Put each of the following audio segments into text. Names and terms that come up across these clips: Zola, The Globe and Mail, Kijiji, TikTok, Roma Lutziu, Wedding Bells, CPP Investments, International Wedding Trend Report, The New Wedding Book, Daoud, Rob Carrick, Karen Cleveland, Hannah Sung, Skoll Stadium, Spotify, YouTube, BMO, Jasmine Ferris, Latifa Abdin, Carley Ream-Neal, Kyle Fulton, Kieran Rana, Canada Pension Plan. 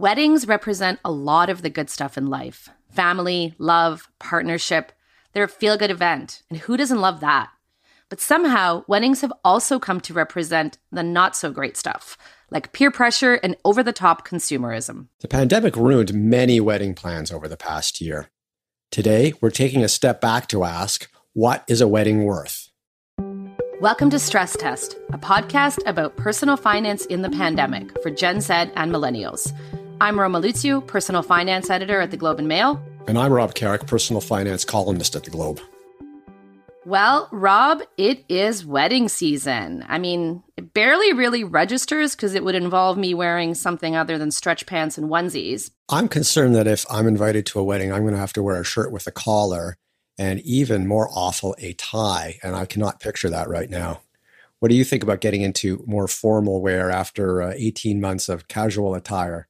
Weddings represent a lot of the good stuff in life. Family, love, partnership. They're a feel-good event, and who doesn't love that? But somehow, weddings have also come to represent the not-so-great stuff, like peer pressure and over-the-top consumerism. The pandemic ruined many wedding plans over the past year. Today, we're taking a step back to ask, what is a wedding worth? Welcome to Stress Test, a podcast about personal finance in the pandemic for Gen Z and millennials. I'm Roma Lutziu, personal finance editor at The Globe and Mail. And I'm Rob Carrick, personal finance columnist at The Globe. Well, Rob, it is wedding season. I mean, it barely really registers because it would involve me wearing something other than stretch pants and onesies. I'm concerned that if I'm invited to a wedding, I'm going to have to wear a shirt with a collar and even more awful, a tie. And I cannot picture that right now. What do you think about getting into more formal wear after 18 months of casual attire?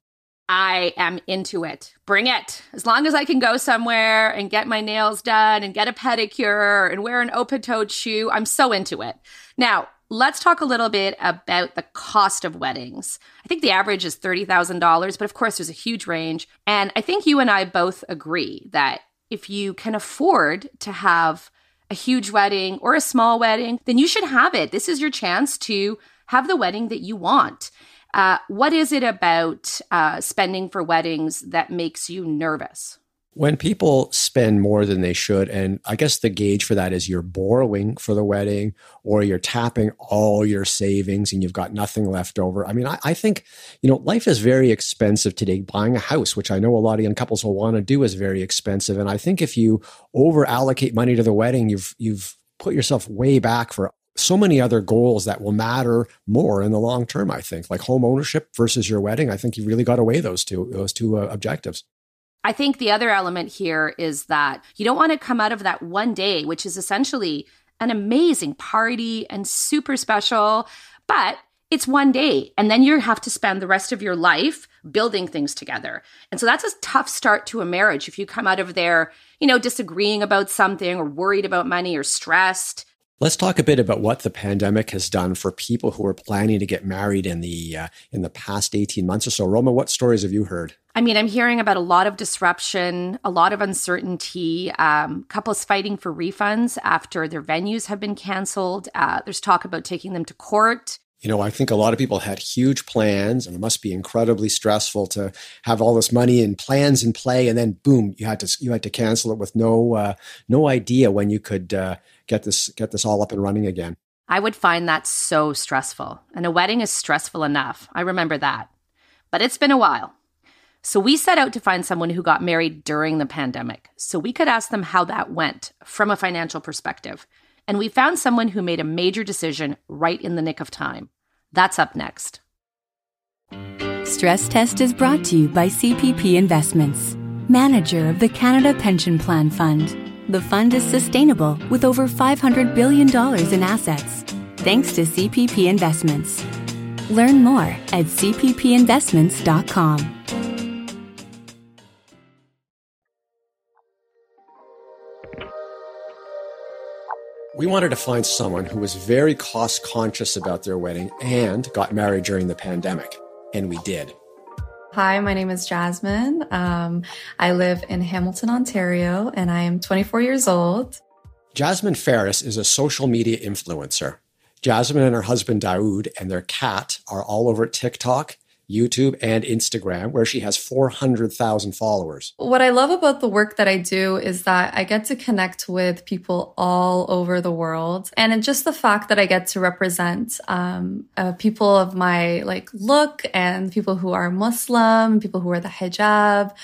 I am into it. Bring it. As long as I can go somewhere and get my nails done and get a pedicure and wear an open-toed shoe, I'm so into it. Now, let's talk a little bit about the cost of weddings. I think the average is $30,000, but of course there's a huge range. And I think you and I both agree that if you can afford to have a huge wedding or a small wedding, then you should have it. This is your chance to have the wedding that you want. What is it about spending for weddings that makes you nervous? When people spend more than they should, and I guess the gauge for that is you're borrowing for the wedding or you're tapping all your savings and you've got nothing left over. I mean, I think, you know, life is very expensive today. Buying a house, which I know a lot of young couples will want to do, is very expensive. And I think if you over allocate money to the wedding, you've put yourself way back for so many other goals that will matter more in the long term, I think, like home ownership versus your wedding. I think you really got to weigh those two objectives. I think the other element here is that you don't want to come out of that one day, which is essentially an amazing party and super special, but it's one day. And then you have to spend the rest of your life building things together. And so that's a tough start to a marriage if you come out of there, you know, disagreeing about something or worried about money or stressed. Let's talk a bit about what the pandemic has done for people who are planning to get married in the past 18 months or so. Roma, what stories have you heard? I mean, I'm hearing about a lot of disruption, a lot of uncertainty, couples fighting for refunds after their venues have been canceled. There's talk about taking them to court. You know, I think a lot of people had huge plans, and it must be incredibly stressful to have all this money and plans in play, and then boom, you had to cancel it with no idea when you could get this all up and running again. I would find that so stressful, and a wedding is stressful enough. I remember that, but it's been a while. So we set out to find someone who got married during the pandemic, so we could ask them how that went from a financial perspective. And we found someone who made a major decision right in the nick of time. That's up next. Stress Test is brought to you by CPP Investments, manager of the Canada Pension Plan Fund. The fund is sustainable with over $500 billion in assets, thanks to CPP Investments. Learn more at cppinvestments.com. We wanted to find someone who was very cost conscious about their wedding and got married during the pandemic. And we did. Hi, my name is Jasmine. I live in Hamilton, Ontario, and I am 24 years old. Jasmine Ferris is a social media influencer. Jasmine and her husband, Daoud, and their cat are all over TikTok, YouTube, and Instagram, where she has 400,000 followers. What I love about the work that I do is that I get to connect with people all over the world. And just the fact that I get to represent people of my look and people who are Muslim, people who wear the hijab,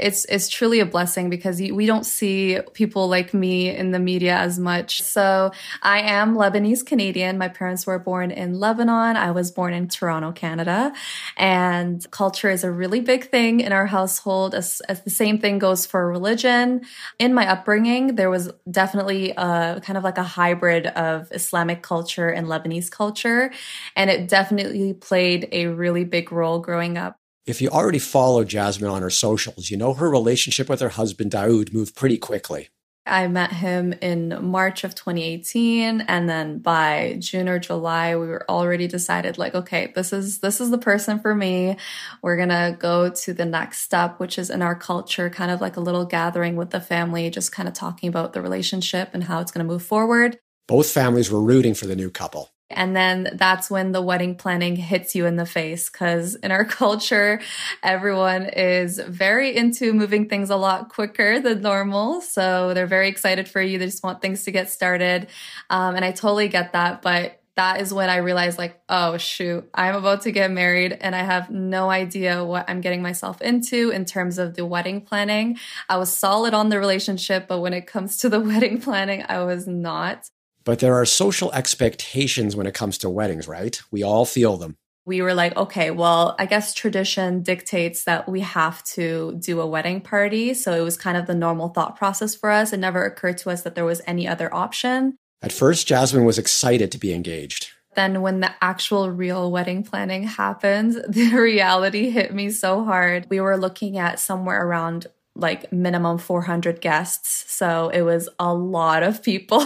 it's truly a blessing because we don't see people like me in the media as much. So I am Lebanese Canadian. My parents were born in Lebanon. I was born in Toronto, Canada. And culture is a really big thing in our household, as the same thing goes for religion. In my upbringing, there was definitely a kind of like a hybrid of Islamic culture and Lebanese culture, and it definitely played a really big role growing up. If you already follow Jasmine on her socials, you know her relationship with her husband, Daoud, moved pretty quickly. I met him in March of 2018, and then by June or July, we were already decided like, okay, this is the person for me. We're going to go to the next step, which is in our culture, kind of like a little gathering with the family, just kind of talking about the relationship and how it's going to move forward. Both families were rooting for the new couple. And then that's when the wedding planning hits you in the face, because in our culture, everyone is very into moving things a lot quicker than normal. So they're very excited for you. They just want things to get started. And I totally get that. But that is when I realized like, oh, shoot, I'm about to get married and I have no idea what I'm getting myself into in terms of the wedding planning. I was solid on the relationship, but when it comes to the wedding planning, I was not. But there are social expectations when it comes to weddings, right? We all feel them. We were like, okay, well, I guess tradition dictates that we have to do a wedding party. So it was kind of the normal thought process for us. It never occurred to us that there was any other option. At first, Jasmine was excited to be engaged. Then when the actual real wedding planning happened, the reality hit me so hard. We were looking at somewhere around like minimum 400 guests. So it was a lot of people.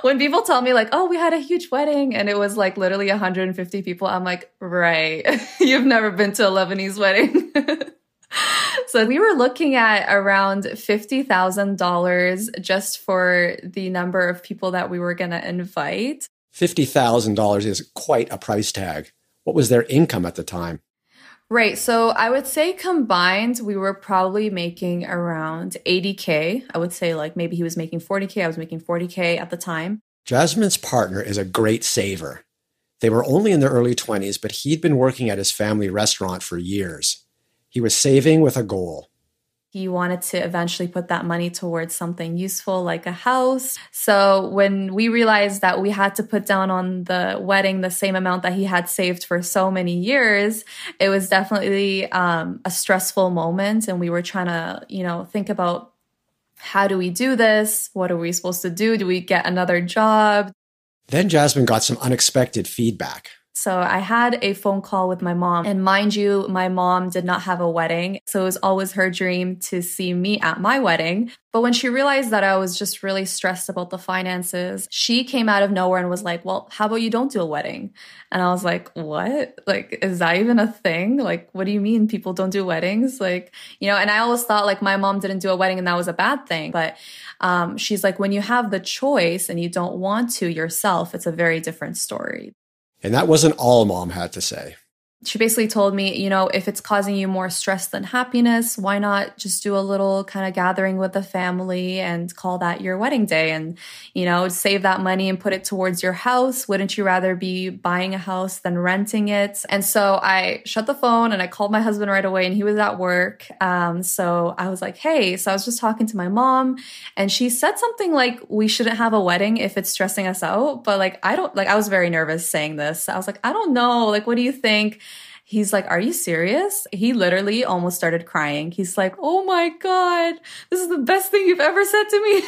When people tell me like, oh, we had a huge wedding and it was like literally 150 people, I'm like, right, you've never been to a Lebanese wedding. So we were looking at around $50,000 just for the number of people that we were going to invite. $50,000 is quite a price tag. What was their income at the time? Right. So I would say combined, we were probably making around $80,000. I would say like maybe he was making $40,000. I was making $40,000 at the time. Jasmine's partner is a great saver. They were only in their early 20s, but he'd been working at his family restaurant for years. He was saving with a goal. He wanted to eventually put that money towards something useful like a house. So when we realized that we had to put down on the wedding the same amount that he had saved for so many years, it was definitely a stressful moment. And we were trying to, think about how do we do this? What are we supposed to do? Do we get another job? Then Jasmine got some unexpected feedback. So I had a phone call with my mom, and mind you, my mom did not have a wedding. So it was always her dream to see me at my wedding. But when she realized that I was just really stressed about the finances, she came out of nowhere and was like, well, how about you don't do a wedding? And I was like, what? Like, is that even a thing? Like, what do you mean people don't do weddings? Like, and I always thought like my mom didn't do a wedding and that was a bad thing. But she's like, when you have the choice and you don't want to yourself, it's a very different story. And that wasn't all Mom had to say. She basically told me, if it's causing you more stress than happiness, why not just do a little kind of gathering with the family and call that your wedding day and, save that money and put it towards your house. Wouldn't you rather be buying a house than renting it? And so I shut the phone and I called my husband right away and he was at work. So I was like, hey, so I was just talking to my mom and she said something like, we shouldn't have a wedding if it's stressing us out. But I was very nervous saying this. I was like, I don't know. Like, what do you think? He's like, are you serious? He literally almost started crying. He's like, oh my God, this is the best thing you've ever said to me.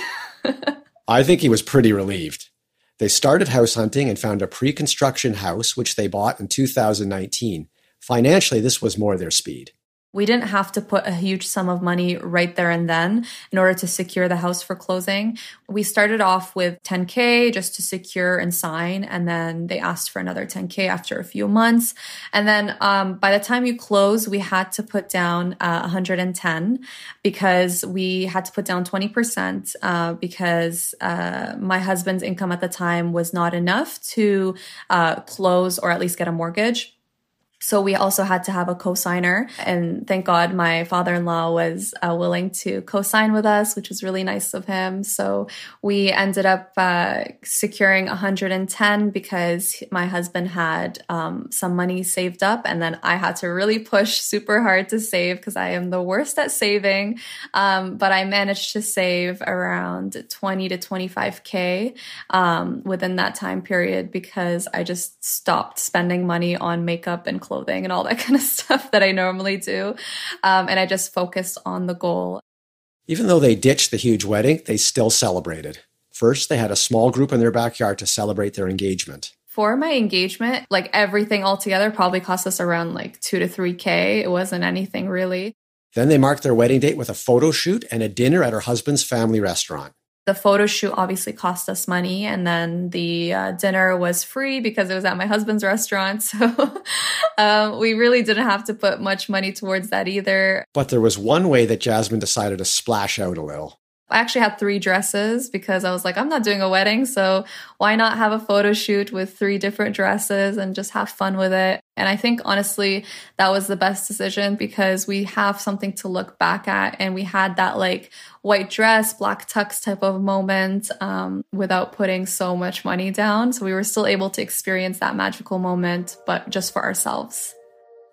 I think he was pretty relieved. They started house hunting and found a pre-construction house, which they bought in 2019. Financially, this was more their speed. We didn't have to put a huge sum of money right there and then in order to secure the house for closing. We started off with $10,000 just to secure and sign. And then they asked for another $10,000 after a few months. And then by the time you close, we had to put down $110,000 because we had to put down 20% because my husband's income at the time was not enough to close or at least get a mortgage. So we also had to have a co-signer, and thank God my father-in-law was willing to co-sign with us, which was really nice of him. So we ended up securing $110,000 because my husband had some money saved up, and then I had to really push super hard to save because I am the worst at saving. But I managed to save around $20,000 to $25,000 within that time period because I just stopped spending money on makeup and clothing and all that kind of stuff that I normally do. And I just focused on the goal. Even though they ditched the huge wedding, they still celebrated. First, they had a small group in their backyard to celebrate their engagement. For my engagement, like everything altogether probably cost us around like $2,000 to $3,000. It wasn't anything really. Then they marked their wedding date with a photo shoot and a dinner at her husband's family restaurant. The photo shoot obviously cost us money, and then the dinner was free because it was at my husband's restaurant. So we really didn't have to put much money towards that either. But there was one way that Jasmine decided to splash out a little. I actually had 3 dresses because I was like, I'm not doing a wedding, so why not have a photo shoot with 3 different dresses and just have fun with it? And I think, honestly, that was the best decision because we have something to look back at. And we had that like white dress, black tux type of moment without putting so much money down. So we were still able to experience that magical moment, but just for ourselves.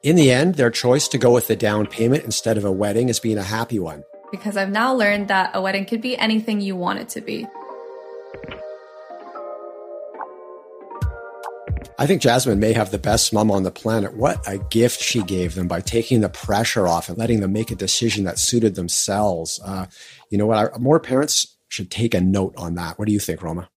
In the end, their choice to go with the down payment instead of a wedding has been a happy one. Because I've now learned that a wedding could be anything you want it to be. I think Jasmine may have the best mom on the planet. What a gift she gave them by taking the pressure off and letting them make a decision that suited themselves. You know what? More parents should take a note on that. What do you think, Roma?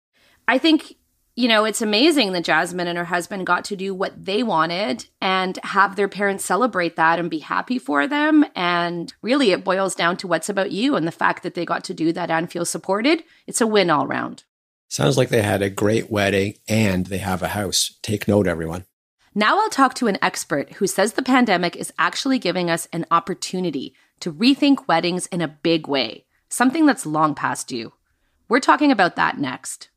I think, you know, it's amazing that Jasmine and her husband got to do what they wanted and have their parents celebrate that and be happy for them. And really, it boils down to what's about you and the fact that they got to do that and feel supported. It's a win all round. Sounds like they had a great wedding and they have a house. Take note, everyone. Now I'll talk to an expert who says the pandemic is actually giving us an opportunity to rethink weddings in a big way, something that's long past due. We're talking about that next.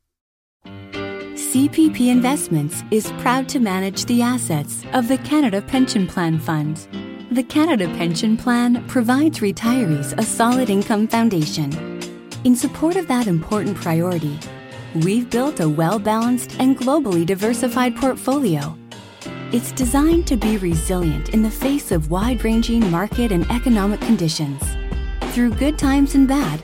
CPP Investments is proud to manage the assets of the Canada Pension Plan Fund. The Canada Pension Plan provides retirees a solid income foundation. In support of that important priority, we've built a well-balanced and globally diversified portfolio. It's designed to be resilient in the face of wide-ranging market and economic conditions. Through good times and bad,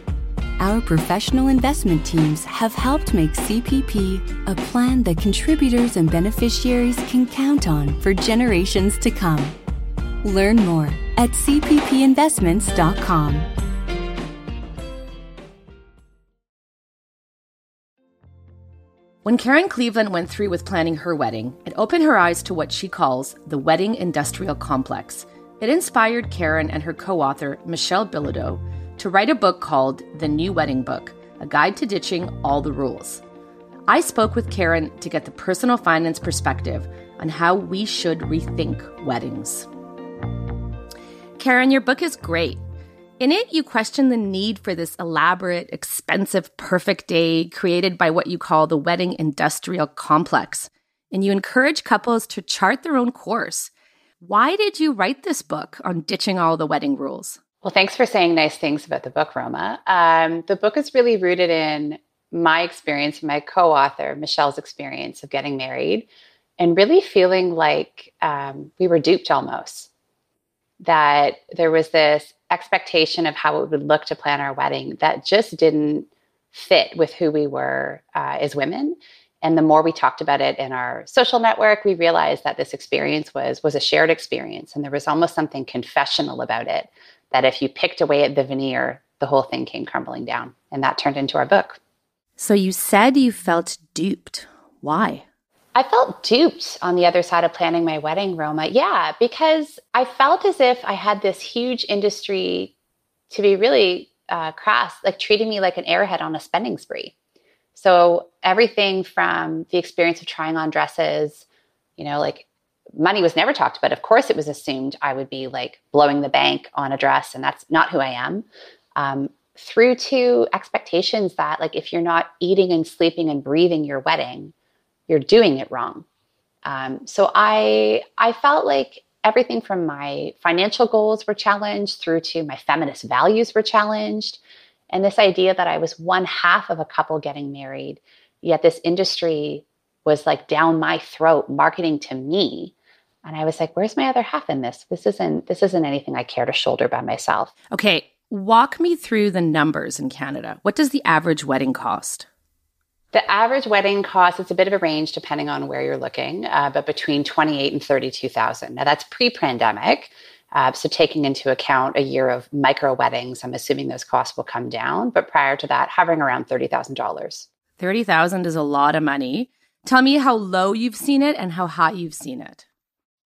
our professional investment teams have helped make CPP a plan that contributors and beneficiaries can count on for generations to come. Learn more at cppinvestments.com. When Karen Cleveland went through with planning her wedding, it opened her eyes to what she calls the wedding industrial complex. It inspired Karen and her co-author, Michelle Bilodeau, to write a book called The New Wedding Book, a guide to ditching all the rules. I spoke with Karen to get the personal finance perspective on how we should rethink weddings. Karen, your book is great. In it, you question the need for this elaborate, expensive, perfect day created by what you call the wedding industrial complex. And you encourage couples to chart their own course. Why did you write this book on ditching all the wedding rules? Well, thanks for saying nice things about the book, Roma. The book is really rooted in my experience, and my co-author, Michelle's experience of getting married and really feeling like we were duped almost, that there was this expectation of how it would look to plan our wedding that just didn't fit with who we were as women. And the more we talked about it in our social network, we realized that this experience was a shared experience, and there was almost something confessional about it. That if you picked away at the veneer, the whole thing came crumbling down. And that turned into our book. So you said you felt duped. Why? I felt duped on the other side of planning my wedding, Roma. Yeah, because I felt as if I had this huge industry, to be really crass, like treating me like an airhead on a spending spree. So everything from the experience of trying on dresses, you know, like money was never talked about. Of course, it was assumed I would be like blowing the bank on a dress, and that's not who I am. Through to expectations that like if you're not eating and sleeping and breathing your wedding, you're doing it wrong. So I felt like everything from my financial goals were challenged through to my feminist values were challenged. And this idea that I was one half of a couple getting married, yet this industry was like down my throat marketing to me. And I was like, where's my other half in this? This isn't anything I care to shoulder by myself. Okay, walk me through the numbers in Canada. What does the average wedding cost? The average wedding cost, it's a bit of a range depending on where you're looking, but between $28,000 and $32,000. Now that's pre-pandemic. So taking into account a year of micro weddings, I'm assuming those costs will come down. But prior to that, hovering around $30,000. $30,000 is a lot of money. Tell me how low you've seen it and how high you've seen it.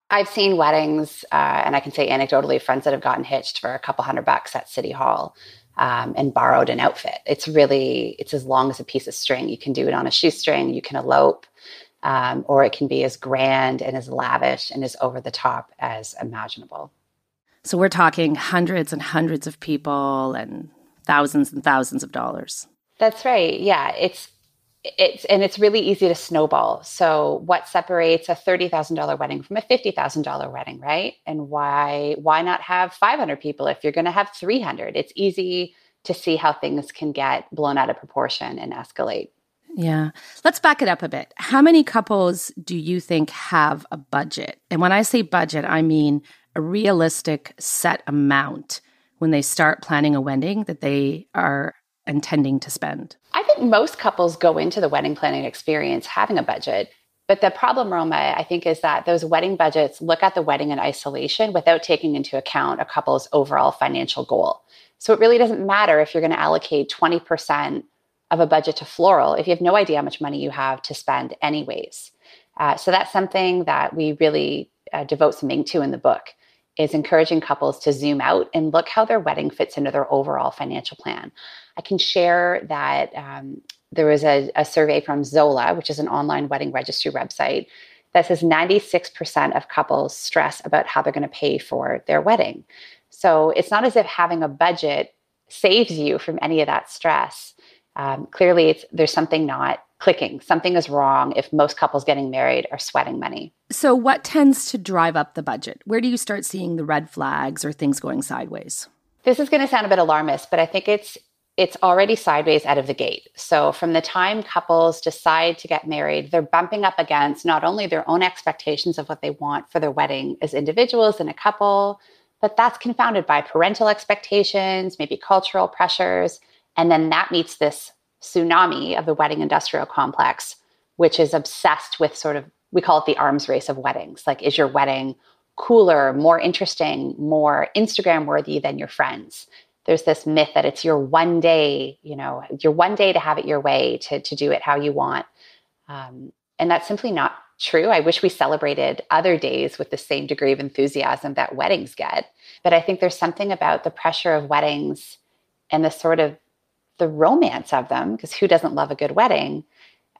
I've seen weddings, and I can say anecdotally, friends that have gotten hitched for a couple $100 at City Hall and borrowed an outfit. It's as long as a piece of string. You can do it on a shoestring. You can elope, or it can be as grand and as lavish and as over the top as imaginable. So we're talking hundreds and hundreds of people and thousands of dollars. That's right. Yeah, it's really easy to snowball. So what separates a $30,000 wedding from a $50,000 wedding, right? And why not have 500 people if you're going to have 300? It's easy to see how things can get blown out of proportion and escalate. Yeah. Let's back it up a bit. How many couples do you think have a budget? And when I say budget, I mean a realistic set amount when they start planning a wedding that they are intending to spend. I think most couples go into the wedding planning experience having a budget. But the problem, Roma, I think, is that those wedding budgets look at the wedding in isolation without taking into account a couple's overall financial goal. So it really doesn't matter if you're going to allocate 20% of a budget to floral if you have no idea how much money you have to spend anyways. So that's something that we really devote something to in the book, is encouraging couples to zoom out and look how their wedding fits into their overall financial plan. I can share that there was a survey from Zola, which is an online wedding registry website, that says 96% of couples stress about how they're going to pay for their wedding. So it's not as if having a budget saves you from any of that stress. Clearly, there's something not clicking. Something is wrong if most couples getting married are sweating money. So what tends to drive up the budget? Where do you start seeing the red flags or things going sideways? This is going to sound a bit alarmist, but I think it's already sideways out of the gate. So from the time couples decide to get married, they're bumping up against not only their own expectations of what they want for their wedding as individuals and a couple, but that's confounded by parental expectations, maybe cultural pressures. And then that meets this tsunami of the wedding industrial complex, which is obsessed with sort of, we call it the arms race of weddings. Like, is your wedding cooler, more interesting, more Instagram worthy than your friends? There's this myth that it's your one day, your one day to have it your way, to do it how you want. And that's simply not true. I wish we celebrated other days with the same degree of enthusiasm that weddings get. But I think there's something about the pressure of weddings and the sort of the romance of them, because who doesn't love a good wedding,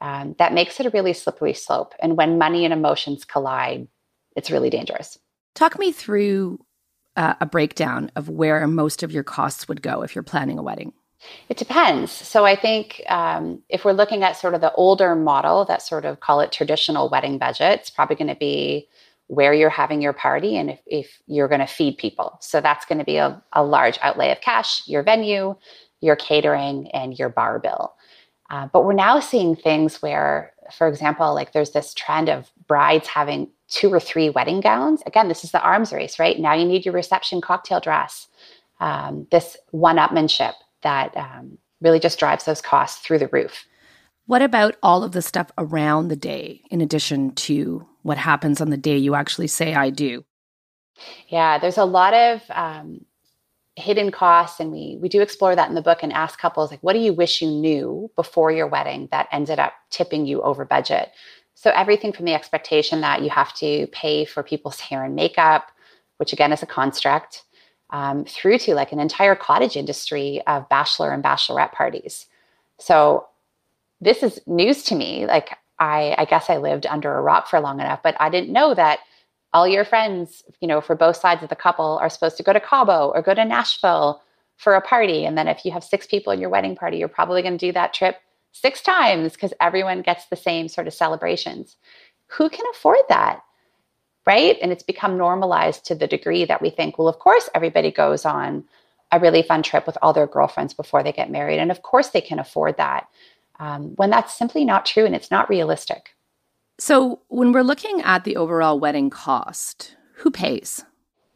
that makes it a really slippery slope. And when money and emotions collide, it's really dangerous. Talk me through a breakdown of where most of your costs would go if you're planning a wedding. It depends. So I think if we're looking at sort of the older model, that sort of call it traditional wedding budget, it's probably going to be where you're having your party and if you're going to feed people. So that's going to be a large outlay of cash, your venue, your catering, and your bar bill. But we're now seeing things where, for example, like there's this trend of brides having 2 or 3 wedding gowns. Again, this is the arms race, right? Now you need your reception cocktail dress. This one-upmanship that really just drives those costs through the roof. What about all of the stuff around the day, in addition to what happens on the day you actually say, I do? Yeah, there's a lot of hidden costs. And we do explore that in the book and ask couples, like, what do you wish you knew before your wedding that ended up tipping you over budget? So everything from the expectation that you have to pay for people's hair and makeup, which again is a construct, through to like an entire cottage industry of bachelor and bachelorette parties. So this is news to me. Like, I guess I lived under a rock for long enough, but I didn't know that all your friends, for both sides of the couple are supposed to go to Cabo or go to Nashville for a party. And then if you have 6 people in your wedding party, you're probably going to do that trip 6 times because everyone gets the same sort of celebrations. Who can afford that, right? And it's become normalized to the degree that we think, well, of course, everybody goes on a really fun trip with all their girlfriends before they get married. And of course, they can afford that, when that's simply not true and it's not realistic. So when we're looking at the overall wedding cost, who pays?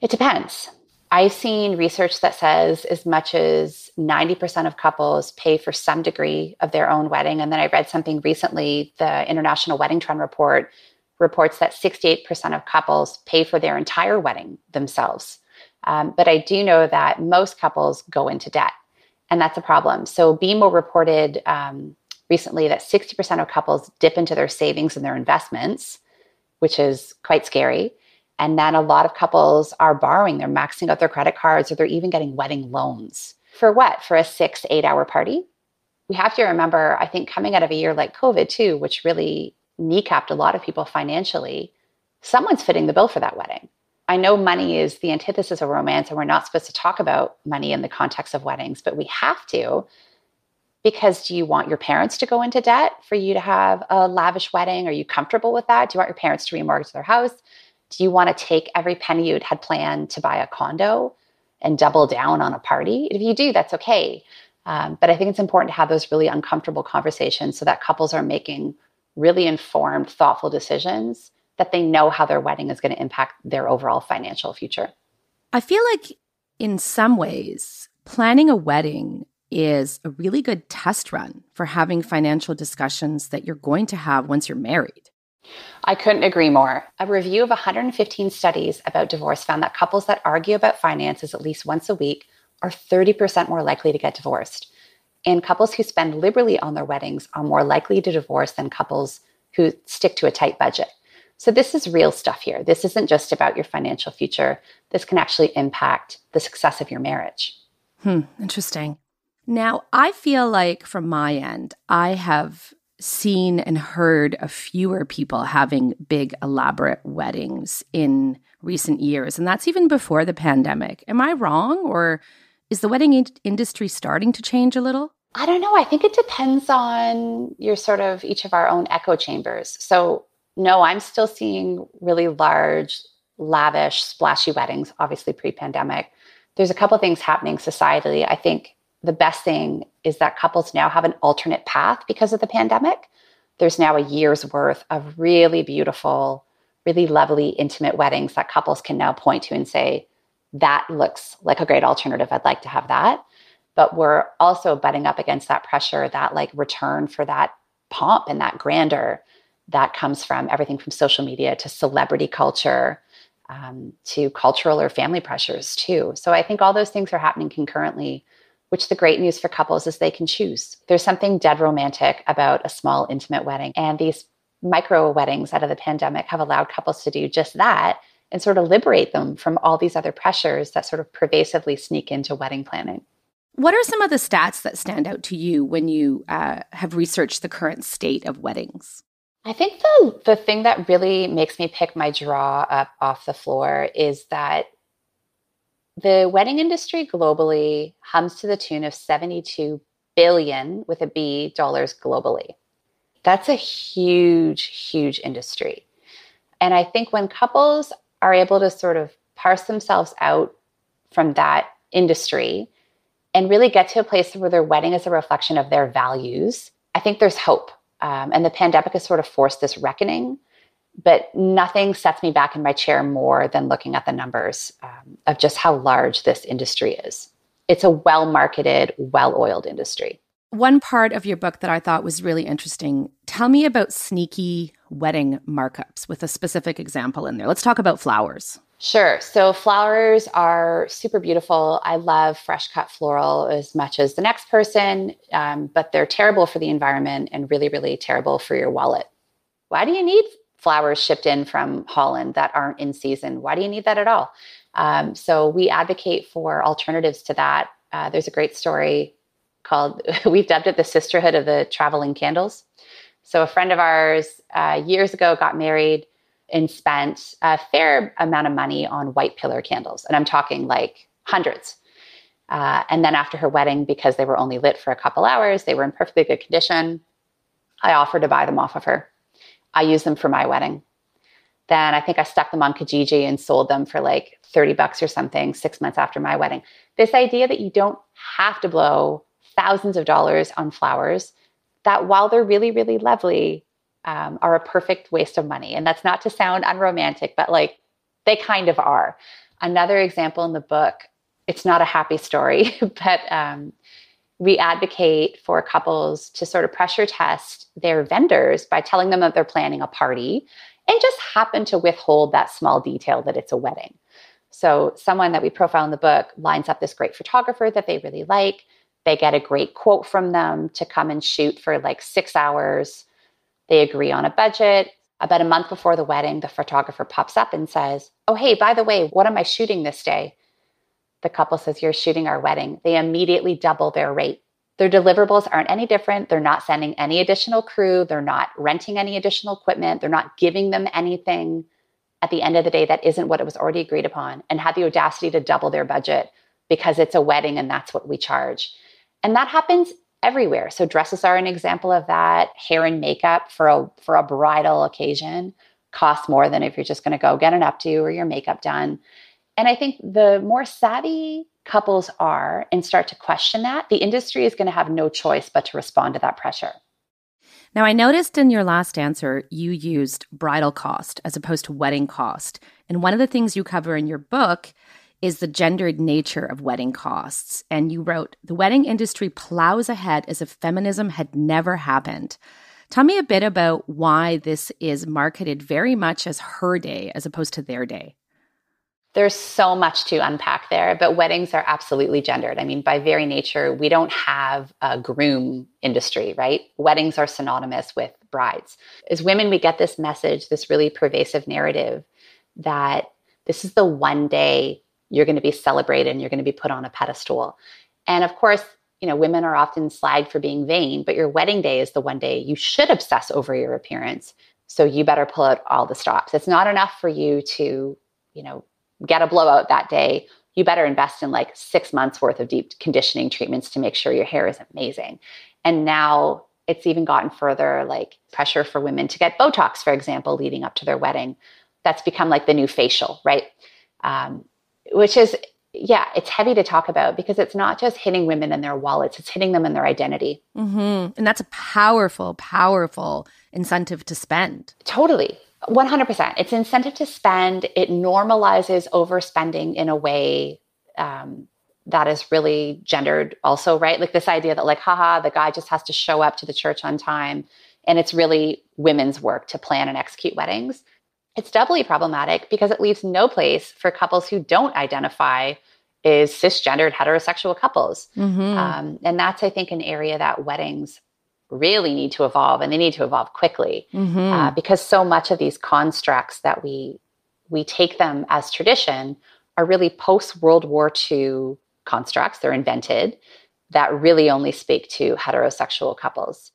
It depends. I've seen research that says as much as 90% of couples pay for some degree of their own wedding. And then I read something recently, the International Wedding Trend Report reports that 68% of couples pay for their entire wedding themselves. But I do know that most couples go into debt, and that's a problem. So BMO reported recently that 60% of couples dip into their savings and their investments, which is quite scary. And then a lot of couples are borrowing. They're maxing out their credit cards, or they're even getting wedding loans. For what? For a 6-8-hour party? We have to remember, I think, coming out of a year like COVID too, which really kneecapped a lot of people financially, someone's fitting the bill for that wedding. I know money is the antithesis of romance, and we're not supposed to talk about money in the context of weddings, but we have to, because do you want your parents to go into debt for you to have a lavish wedding? Are you comfortable with that? Do you want your parents to remortgage their house? Do you want to take every penny you'd had planned to buy a condo and double down on a party? If you do, that's okay. But I think it's important to have those really uncomfortable conversations so that couples are making really informed, thoughtful decisions that they know how their wedding is going to impact their overall financial future. I feel like in some ways, planning a wedding is a really good test run for having financial discussions that you're going to have once you're married. I couldn't agree more. A review of 115 studies about divorce found that couples that argue about finances at least once a week are 30% more likely to get divorced. And couples who spend liberally on their weddings are more likely to divorce than couples who stick to a tight budget. So this is real stuff here. This isn't just about your financial future. This can actually impact the success of your marriage. Interesting. Now, I feel like from my end, I have seen and heard of fewer people having big, elaborate weddings in recent years, and that's even before the pandemic. Am I wrong, or is the wedding industry starting to change a little? I don't know. I think it depends on your sort of each of our own echo chambers. So no, I'm still seeing really large, lavish, splashy weddings, obviously pre-pandemic. There's a couple of things happening societally. I think the best thing is that couples now have an alternate path because of the pandemic. There's now a year's worth of really beautiful, really lovely, intimate weddings that couples can now point to and say, that looks like a great alternative. I'd like to have that. But we're also butting up against that pressure, that like return for that pomp and that grandeur that comes from everything from social media to celebrity culture, to cultural or family pressures too. So I think all those things are happening concurrently, which the great news for couples is they can choose. There's something dead romantic about a small, intimate wedding. And these micro weddings out of the pandemic have allowed couples to do just that and sort of liberate them from all these other pressures that sort of pervasively sneak into wedding planning. What are some of the stats that stand out to you when you have researched the current state of weddings? I think the thing that really makes me pick my jaw up off the floor is that the wedding industry globally hums to the tune of $72 billion, with a B, dollars globally. That's a huge, huge industry. And I think when couples are able to sort of parse themselves out from that industry and really get to a place where their wedding is a reflection of their values, I think there's hope. And the pandemic has sort of forced this reckoning, but nothing sets me back in my chair more than looking at the numbers of just how large this industry is. It's a well-marketed, well-oiled industry. One part of your book that I thought was really interesting, tell me about sneaky wedding markups with a specific example in there. Let's talk about flowers. Sure. So flowers are super beautiful. I love fresh cut floral as much as the next person, but they're terrible for the environment and really, really terrible for your wallet. Why do you need flowers shipped in from Holland that aren't in season? Why do you need that at all? So we advocate for alternatives to that. There's a great story called, we've dubbed it the Sisterhood of the Traveling Candles. So a friend of ours years ago got married and spent a fair amount of money on white pillar candles. And I'm talking like hundreds. And then after her wedding, because they were only lit for a couple hours, they were in perfectly good condition, I offered to buy them off of her. I used them for my wedding. Then I think I stuck them on Kijiji and sold them for like $30 or something 6 months after my wedding. This idea that you don't have to blow thousands of dollars on flowers, that while they're really, really lovely, are a perfect waste of money. And that's not to sound unromantic, but like they kind of are. Another example in the book, it's not a happy story, but we advocate for couples to sort of pressure test their vendors by telling them that they're planning a party and just happen to withhold that small detail that it's a wedding. So someone that we profile in the book lines up this great photographer that they really like. They get a great quote from them to come and shoot for like 6 hours. They agree on a budget. About a month before the wedding, the photographer pops up and says, "Oh, hey, by the way, what am I shooting this day?" The couple says, "You're shooting our wedding." They immediately double their rate. Their deliverables aren't any different. They're not sending any additional crew. They're not renting any additional equipment. They're not giving them anything. At the end of the day, that isn't what it was already agreed upon, and had the audacity to double their budget because it's a wedding and that's what we charge. And that happens everywhere. So dresses are an example of that. Hair and makeup for a bridal occasion costs more than if you're just going to go get an updo or your makeup done. And I think the more savvy couples are and start to question that, the industry is going to have no choice but to respond to that pressure. Now, I noticed in your last answer, you used bridal cost as opposed to wedding cost. And one of the things you cover in your book is the gendered nature of wedding costs. And you wrote, "The wedding industry plows ahead as if feminism had never happened." Tell me a bit about why this is marketed very much as her day as opposed to their day. There's so much to unpack there, but weddings are absolutely gendered. I mean, by very nature, we don't have a groom industry, right? Weddings are synonymous with brides. As women, we get this message, this really pervasive narrative that this is the one day you're going to be celebrated and you're going to be put on a pedestal. And of course, you know, women are often slagged for being vain, but your wedding day is the one day you should obsess over your appearance. So you better pull out all the stops. It's not enough for you to, you know, get a blowout that day. You better invest in like 6 months worth of deep conditioning treatments to make sure your hair is amazing. And now it's even gotten further, like pressure for women to get Botox, for example, leading up to their wedding. That's become like the new facial, right? Which is, yeah, it's heavy to talk about because it's not just hitting women in their wallets, it's hitting them in their identity. Mm-hmm. And that's a powerful, powerful incentive to spend. Totally. 100%. It's incentive to spend. It normalizes overspending in a way that is really gendered also, right? Like this idea that like, haha, the guy just has to show up to the church on time. And it's really women's work to plan and execute weddings. It's doubly problematic because it leaves no place for couples who don't identify as cisgendered heterosexual couples. Mm-hmm. And that's, I think, an area that weddings really need to evolve, and they need to evolve quickly, mm-hmm. Because so much of these constructs that we take them as tradition are really post-World War II constructs. They're invented that really only speak to heterosexual couples.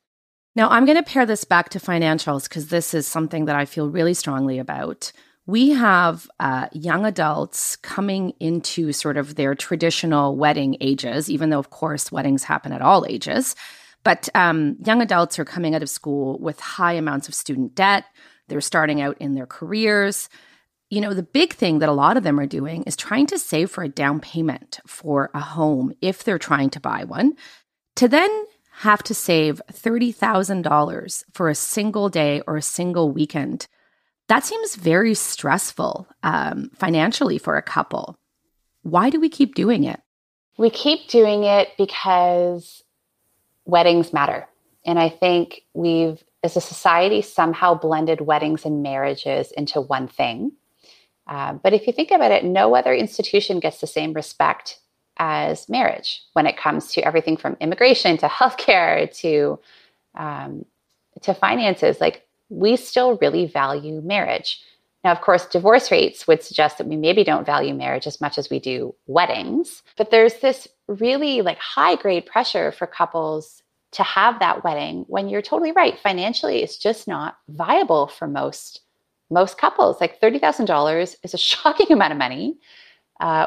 Now, I'm going to pair this back to financials because this is something that I feel really strongly about. We have young adults coming into sort of their traditional wedding ages, even though, of course, weddings happen at all ages. But young adults are coming out of school with high amounts of student debt. They're starting out in their careers. You know, the big thing that a lot of them are doing is trying to save for a down payment for a home, if they're trying to buy one, to then have to save $30,000 for a single day or a single weekend. That seems very stressful financially for a couple. Why do we keep doing it? We keep doing it because weddings matter. And I think we've, as a society, somehow blended weddings and marriages into one thing. But if you think about it, no other institution gets the same respect as marriage when it comes to everything from immigration to healthcare to finances. Like, we still really value marriage. Now, of course, divorce rates would suggest that we maybe don't value marriage as much as we do weddings, but there's this really like high grade pressure for couples to have that wedding when you're totally right. Financially, it's just not viable for most couples. Like $30,000 is a shocking amount of money.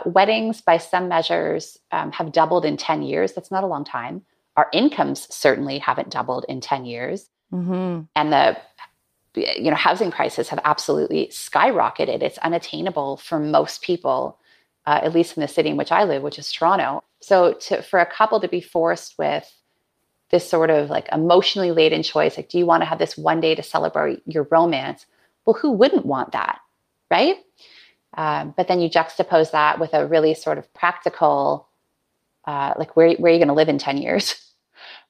Weddings, by some measures, have doubled in 10 years. That's not a long time. Our incomes certainly haven't doubled in 10 years. Mm-hmm. And the housing prices have absolutely skyrocketed. It's unattainable for most people, at least in the city in which I live, which is Toronto. So for a couple to be forced with this sort of like emotionally laden choice, like, do you want to have this one day to celebrate your romance? Well, who wouldn't want that, right? But then you juxtapose that with a really sort of practical, like, where are you going to live in 10 years?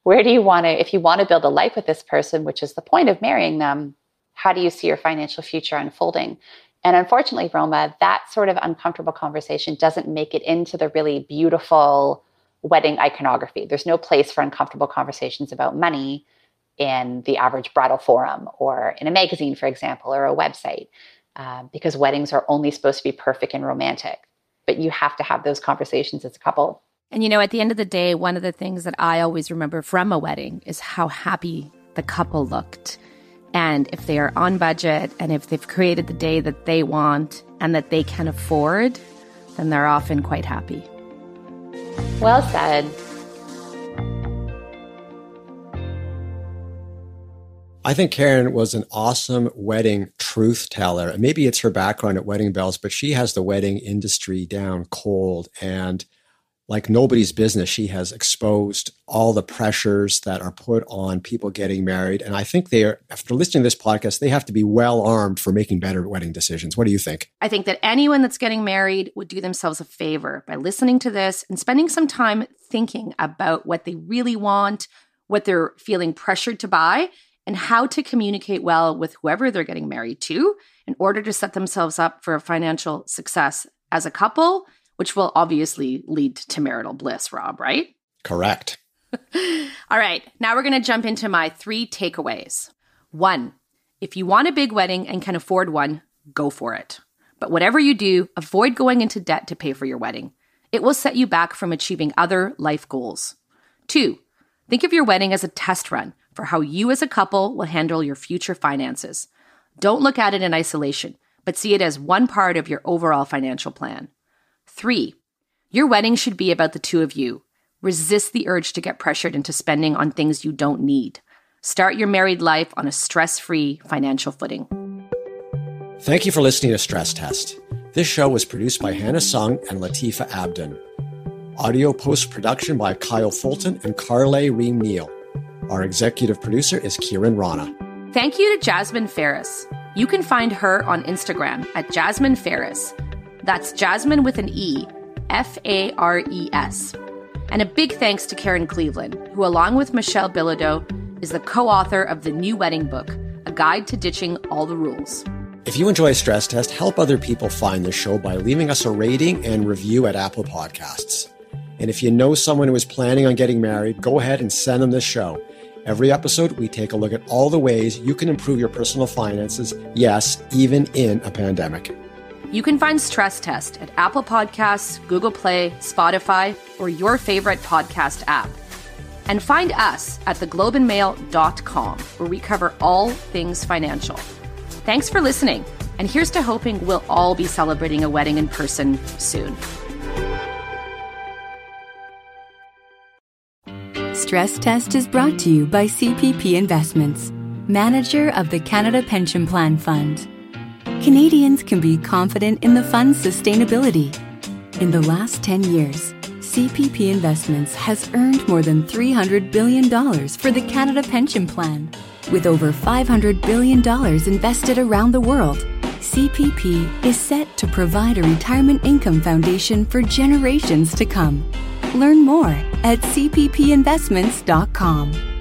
Where do you want to, if you want to build a life with this person, which is the point of marrying them, how do you see your financial future unfolding? And unfortunately, Roma, that sort of uncomfortable conversation doesn't make it into the really beautiful wedding iconography. There's no place for uncomfortable conversations about money in the average bridal forum or in a magazine, for example, or a website, because weddings are only supposed to be perfect and romantic. But you have to have those conversations as a couple. And, you know, at the end of the day, one of the things that I always remember from a wedding is how happy the couple looked. And if they are on budget and if they've created the day that they want and that they can afford, then they're often quite happy. Well said. I think Karen was an awesome wedding truth teller. And maybe it's her background at Wedding Bells, but she has the wedding industry down cold. And like nobody's business, she has exposed all the pressures that are put on people getting married. And I think they are, after listening to this podcast, they have to be well armed for making better wedding decisions. What do you think? I think that anyone that's getting married would do themselves a favor by listening to this and spending some time thinking about what they really want, what they're feeling pressured to buy, and how to communicate well with whoever they're getting married to in order to set themselves up for financial success as a couple, which will obviously lead to marital bliss, Rob, right? Correct. All right. Now we're going to jump into my 3 takeaways. 1, if you want a big wedding and can afford one, go for it. But whatever you do, avoid going into debt to pay for your wedding. It will set you back from achieving other life goals. 2, think of your wedding as a test run for how you as a couple will handle your future finances. Don't look at it in isolation, but see it as one part of your overall financial plan. 3, your wedding should be about the two of you. Resist the urge to get pressured into spending on things you don't need. Start your married life on a stress-free financial footing. Thank you for listening to Stress Test. This show was produced by Hannah Sung and Latifa Abdin. Audio post-production by Kyle Fulton and Carley Ream-Neal. Our executive producer is Kieran Rana. Thank you to Jasmine Ferris. You can find her on Instagram at Jasmine Ferris. That's Jasmine with an E, F-A-R-E-S. And a big thanks to Karen Cleveland, who along with Michelle Bilodeau is the co-author of The New Wedding Book, a guide to ditching all the rules. If you enjoy Stress Test, help other people find this show by leaving us a rating and review at Apple Podcasts. And if you know someone who is planning on getting married, go ahead and send them this show. Every episode, we take a look at all the ways you can improve your personal finances, yes, even in a pandemic. You can find Stress Test at Apple Podcasts, Google Play, Spotify, or your favorite podcast app. And find us at theglobeandmail.com, where we cover all things financial. Thanks for listening, and here's to hoping we'll all be celebrating a wedding in person soon. Stress Test is brought to you by CPP Investments, manager of the Canada Pension Plan Fund. Canadians can be confident in the fund's sustainability. In the last 10 years, CPP Investments has earned more than $300 billion for the Canada Pension Plan. With over $500 billion invested around the world, CPP is set to provide a retirement income foundation for generations to come. Learn more at cppinvestments.com.